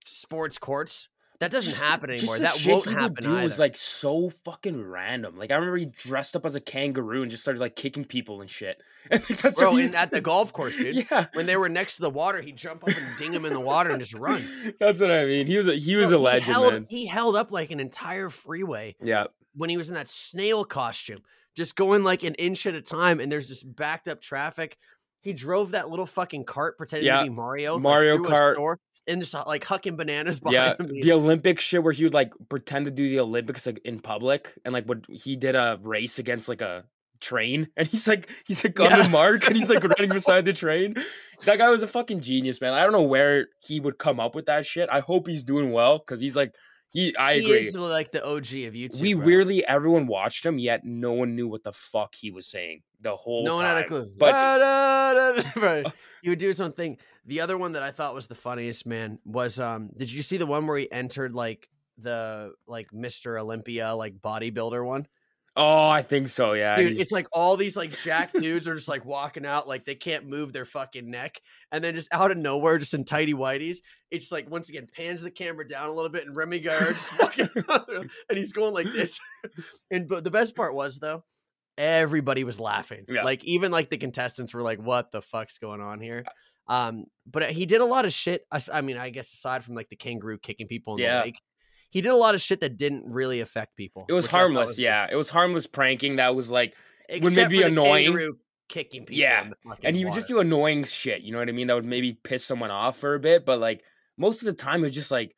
sports courts, that doesn't happen anymore. That won't happen either. It was like so fucking random. Like I remember he dressed up as a kangaroo and just started like kicking people and shit. And that's bro, and at the golf course, dude. Yeah. When they were next to the water, he'd jump up and ding him in the water and just run. That's what I mean. He was a legend, man. He held up like an entire freeway. Yeah. When he was in that snail costume, just going like an inch at a time, and there's just backed up traffic. He drove that little fucking cart pretending to be Mario. Mario Kart. And just like hucking bananas behind me. The Olympic shit where he would like pretend to do the Olympics like in public, and like would he did a race against like a train, and he's like on the mark, and he's like running beside the train. That guy was a fucking genius, man. I don't know where he would come up with that shit. I hope he's doing well because he's like he is like the OG of YouTube. Weirdly everyone watched him, yet no one knew what the fuck he was saying the whole time. No one had a clue. But he would do his own thing. The other one that I thought was the funniest, man, was did you see the one where he entered like the like Mr. Olympia like bodybuilder one? Oh, I think so, yeah. Dude, it's like all these like jacked dudes are just like walking out like they can't move their fucking neck. And then just out of nowhere, just in tighty whities, it's just, like once again pans the camera down a little bit and Remy Gard just walking around and he's going like this. And but the best part was though, everybody was laughing. Yeah. Like even like the contestants were like, what the fuck's going on here? But he did a lot of shit. I mean, I guess aside from like the kangaroo kicking people in the lake. He did a lot of shit that didn't really affect people. It was harmless, It was harmless pranking that was like would maybe be annoying, kicking people. Yeah, and he would just do annoying shit. You know what I mean? That would maybe piss someone off for a bit, but like most of the time, it was just like,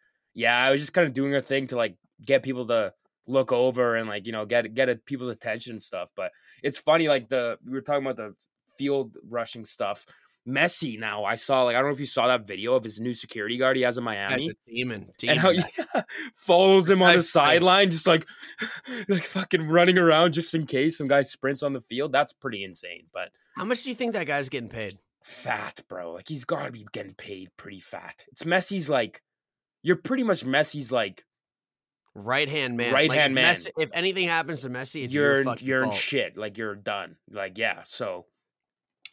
I was just kind of doing a thing to like get people to look over and like get people's attention and stuff. But it's funny, like we were talking about the field rushing stuff. Messi now, I saw I don't know if you saw that video of his new security guard he has in Miami. That's a demon. And how he follows him on the sideline, just like fucking running around just in case some guy sprints on the field. That's pretty insane. But how much do you think that guy's getting paid? Fat, bro. Like he's gotta be getting paid pretty fat. It's Messi's like you're pretty much Messi's like right-hand man. Right-hand man. Messi, if anything happens to Messi, it's your fault. Shit. Like you're done. Like, yeah, so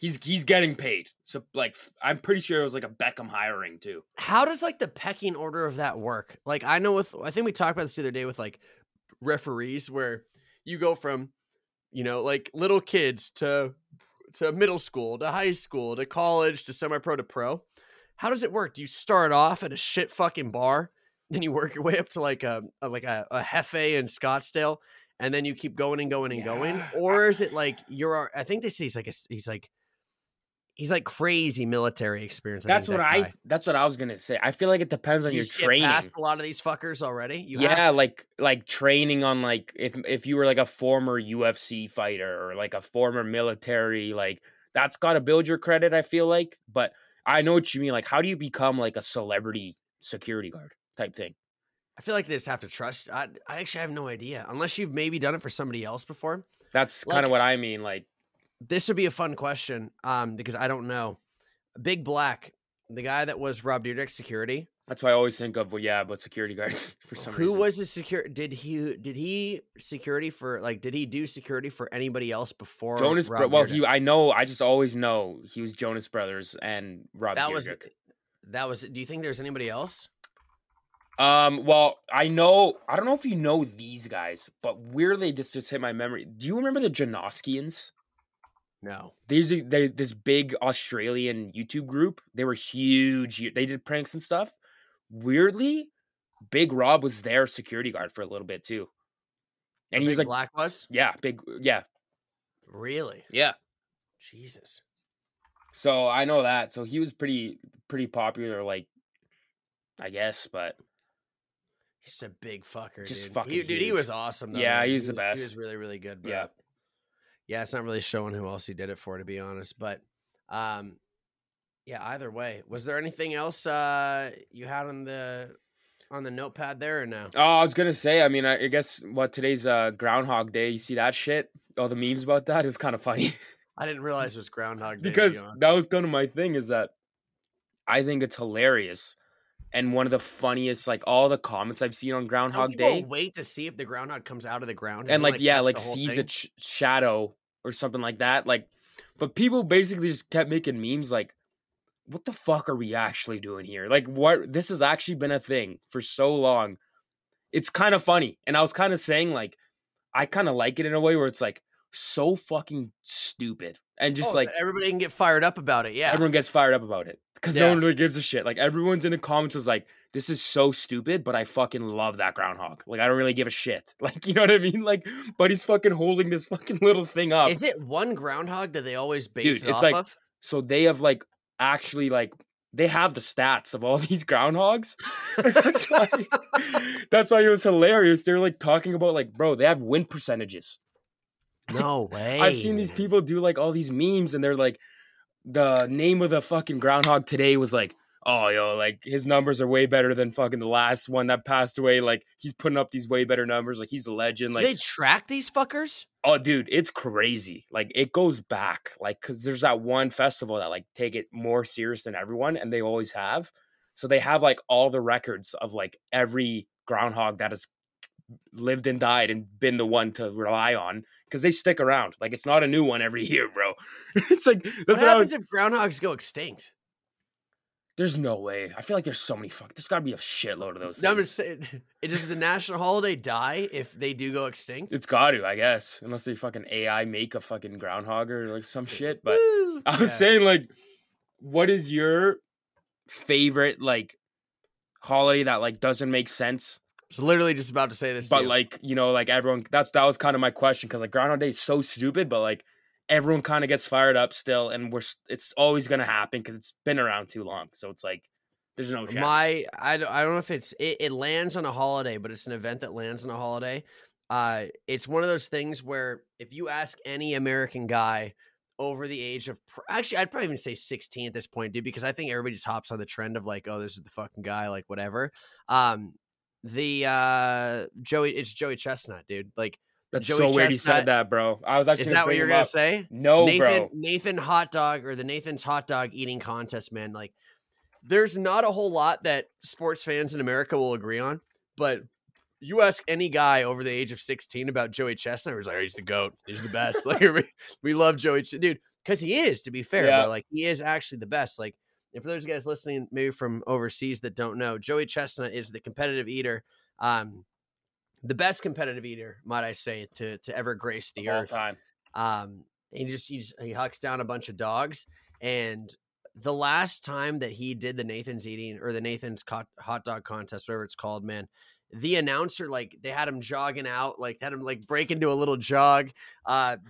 He's getting paid. So like I'm pretty sure it was like a Beckham hiring too. How does like the pecking order of that work? Like I know I think we talked about this the other day with like referees where you go from, like little kids to middle school, to high school, to college, to semi-pro, to pro. How does it work? Do you start off at a shit fucking bar, then you work your way up to like a Jefe in Scottsdale, and then you keep going and going and going? Or is it like I think they say he's like crazy military experience. That's what I was going to say. I feel like it depends on your training. You asked a lot of these fuckers already. Like training on like if you were like a former UFC fighter or like a former military, like that's got to build your credit, I feel like. But I know what you mean. Like how do you become like a celebrity security guard type thing? I feel like they just have to trust. I actually have no idea unless you've maybe done it for somebody else before. That's kind of what I mean. Like, this would be a fun question because I don't know. Big Black, the guy that was Rob Dyrdek's security. That's why I always think of, but security guards for some reason. Who was his security? Did he do security for anybody else before Jonas? I just always know he was Jonas Brothers and Rob Dyrdek. Do you think there's anybody else? I don't know if you know these guys, but weirdly, this just hit my memory. Do you remember the Janoskians? No, this big Australian YouTube group. They were huge. They did pranks and stuff. Weirdly, Big Rob was their security guard for a little bit too, and he was like Black was. Yeah, big. Yeah, really. Yeah, Jesus. So I know that. So he was pretty popular, like I guess, but he's a big fucker. Just dude. Fucking dude. He was awesome though. Yeah, he was the best. He was really, really good. Bro. Yeah. Yeah, it's not really showing who else he did it for, to be honest. But, either way, was there anything else you had on the notepad there or no? Oh, I was gonna say. I mean, I guess today's Groundhog Day. You see that shit? All the memes about that. It was kind of funny. I didn't realize it was Groundhog Day because that was kind of my thing. Is that I think it's hilarious. And one of the funniest, like, all the comments I've seen on Groundhog Day. Wait to see if the groundhog comes out of the ground. And, like sees a shadow or something like that. Like, but people basically just kept making memes like, what the fuck are we actually doing here? Like, what? This has actually been a thing for so long. It's kind of funny. And I was kind of saying, like, I kind of like it in a way where it's, like, so fucking stupid. And just, like... everybody can get fired up about it, yeah. Everyone gets fired up about it. Because no one really gives a shit. Like, everyone's in the comments was like, this is so stupid, but I fucking love that groundhog. Like, I don't really give a shit. Like, you know what I mean? Like, but he's fucking holding this fucking little thing up. Is it one groundhog that they always base it off of? So they have, like, actually, like, they have the stats of all these groundhogs. That's why it was hilarious. They're, like, talking about, like, bro, they have win percentages. No way. I've seen these people do, like, all these memes, and they're, like, the name of the fucking groundhog today was like, oh, yo, like his numbers are way better than fucking the last one that passed away. Like he's putting up these way better numbers. Like he's a legend. Like, do they track these fuckers? Oh, dude, it's crazy. Like it goes back. Like because there's that one festival that like take it more serious than everyone, and they always have. So they have like all the records of like every groundhog that has lived and died and been the one to rely on. Because they stick around. Like, it's not a new one every year, bro. It's like... What happens if groundhogs go extinct? There's no way. I feel like there's so many... There's got to be a shitload of those things. I'm just saying... Does the national holiday die if they do go extinct? It's got to, I guess. Unless they fucking AI make a fucking groundhog or like some shit. But I was saying, like, what is your favorite, like, holiday that, like, doesn't make sense? I was literally just about to say this, but like you know, like everyone, that was kind of my question because like Groundhog Day is so stupid, but like everyone kind of gets fired up still, and it's always gonna happen because it's been around too long, so it's like there's no chance. I don't know if it lands on a holiday, but it's an event that lands on a holiday. It's one of those things where if you ask any American guy over the age of I'd probably even say 16 at this point, dude, because I think everybody just hops on the trend of like, oh, this is the fucking guy, like whatever. It's Joey Chestnut, dude. Like that's Joey so Chestnut, weird. He said that, bro. I was actually. Is that what you're gonna say? No, bro. Nathan's hot dog eating contest, man. Like, there's not a whole lot that sports fans in America will agree on, but you ask any guy over the age of 16 about Joey Chestnut, he's like, oh, he's the goat. He's the best. Like we love Joey, dude, because he is. To be fair, bro, like he is actually the best. Like. And for those guys listening, maybe from overseas that don't know, Joey Chestnut is the competitive eater, the best competitive eater, might I say, to ever grace the earth. All time. He hucks down a bunch of dogs. And the last time that he did the Nathan's eating or the Nathan's hot dog contest, whatever it's called, man, the announcer, like they had him jogging out, like had him like break into a little jog.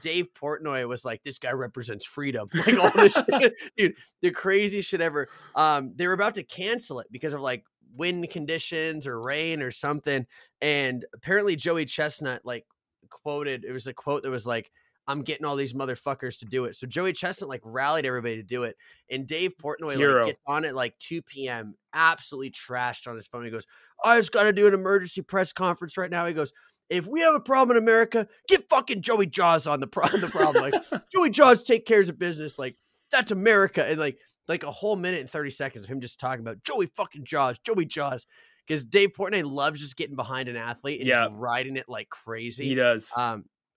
Dave Portnoy was like, this guy represents freedom. Like all this shit, dude, the craziest shit ever. They were about to cancel it because of like wind conditions or rain or something. And apparently Joey Chestnut like quoted, it was a quote that was like, I'm getting all these motherfuckers to do it. So Joey Chestnut like rallied everybody to do it. And Dave Portnoy like, gets on at like 2 p.m. absolutely trashed on his phone. He goes, I just got to do an emergency press conference right now. He goes, if we have a problem in America, get fucking Joey Jaws on the problem. Like Joey Jaws take care of business. Like that's America. And like a whole minute and 30 seconds of him just talking about Joey fucking Jaws, Joey Jaws. Because Dave Portnoy loves just getting behind an athlete and just riding it like crazy. He does.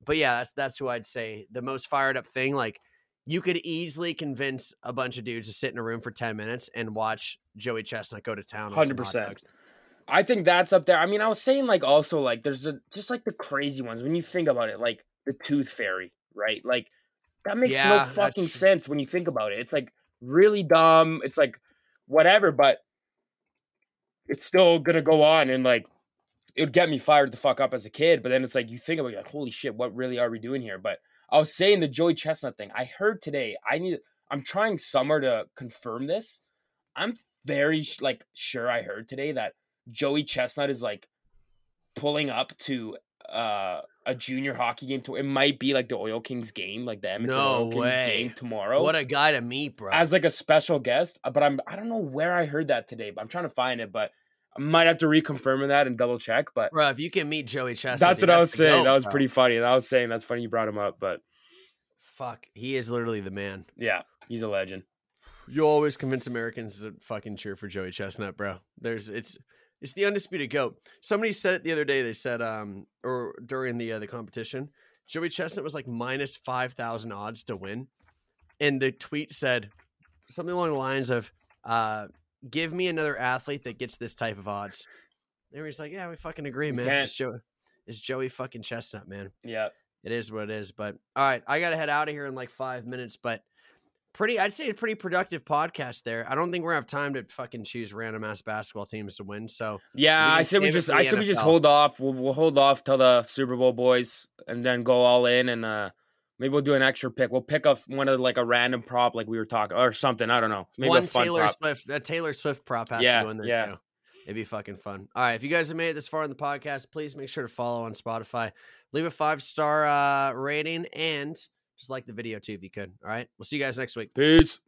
But yeah, that's who I'd say the most fired up thing. Like you could easily convince a bunch of dudes to sit in a room for 10 minutes and watch Joey Chestnut go to town. 100%. I think that's up there. I mean, I was saying like also like there's just like the crazy ones when you think about it, like the Tooth Fairy, right? Like that makes no fucking sense when you think about it. It's like really dumb. It's like whatever, but it's still gonna go on and like it would get me fired the fuck up as a kid. But then it's like you think about it, like holy shit, what really are we doing here? But I was saying the Joey Chestnut thing. I heard today. I'm trying somewhere to confirm this. I'm very like sure I heard today that Joey Chestnut is like pulling up to a junior hockey game. It might be like the Oil Kings game, like the Edmonton Oil Kings game tomorrow. What a guy to meet, bro! As like a special guest, but I don't know where I heard that today, but I'm trying to find it. But I might have to reconfirm that and double check. But bro, if you can meet Joey Chestnut, that's what I was saying. That was pretty funny. And I was saying that's funny you brought him up, but fuck, he is literally the man. Yeah, he's a legend. You always convince Americans to fucking cheer for Joey Chestnut, bro. It's the undisputed GOAT. Somebody said it the other day. They said, or during the competition, Joey Chestnut was like minus 5,000 odds to win. And the tweet said something along the lines of, give me another athlete that gets this type of odds. And everybody's like, yeah, we fucking agree, man. It's Joey fucking Chestnut, man. Yeah. It is what it is. But all right, I got to head out of here in like 5 minutes, but I'd say a pretty productive podcast there. I don't think we're gonna have time to fucking choose random ass basketball teams to win. So yeah, I said we just hold off. We'll hold off till the Super Bowl boys, and then go all in, and maybe we'll do an extra pick. We'll pick up one of like a random prop, like we were talking, or something. I don't know. Maybe one a fun Taylor prop. Swift, a Taylor Swift prop has to go in there. Yeah, too. It'd be fucking fun. All right, if you guys have made it this far in the podcast, please make sure to follow on Spotify, leave a 5-star rating, and just like the video too if you could. All right. We'll see you guys next week. Peace.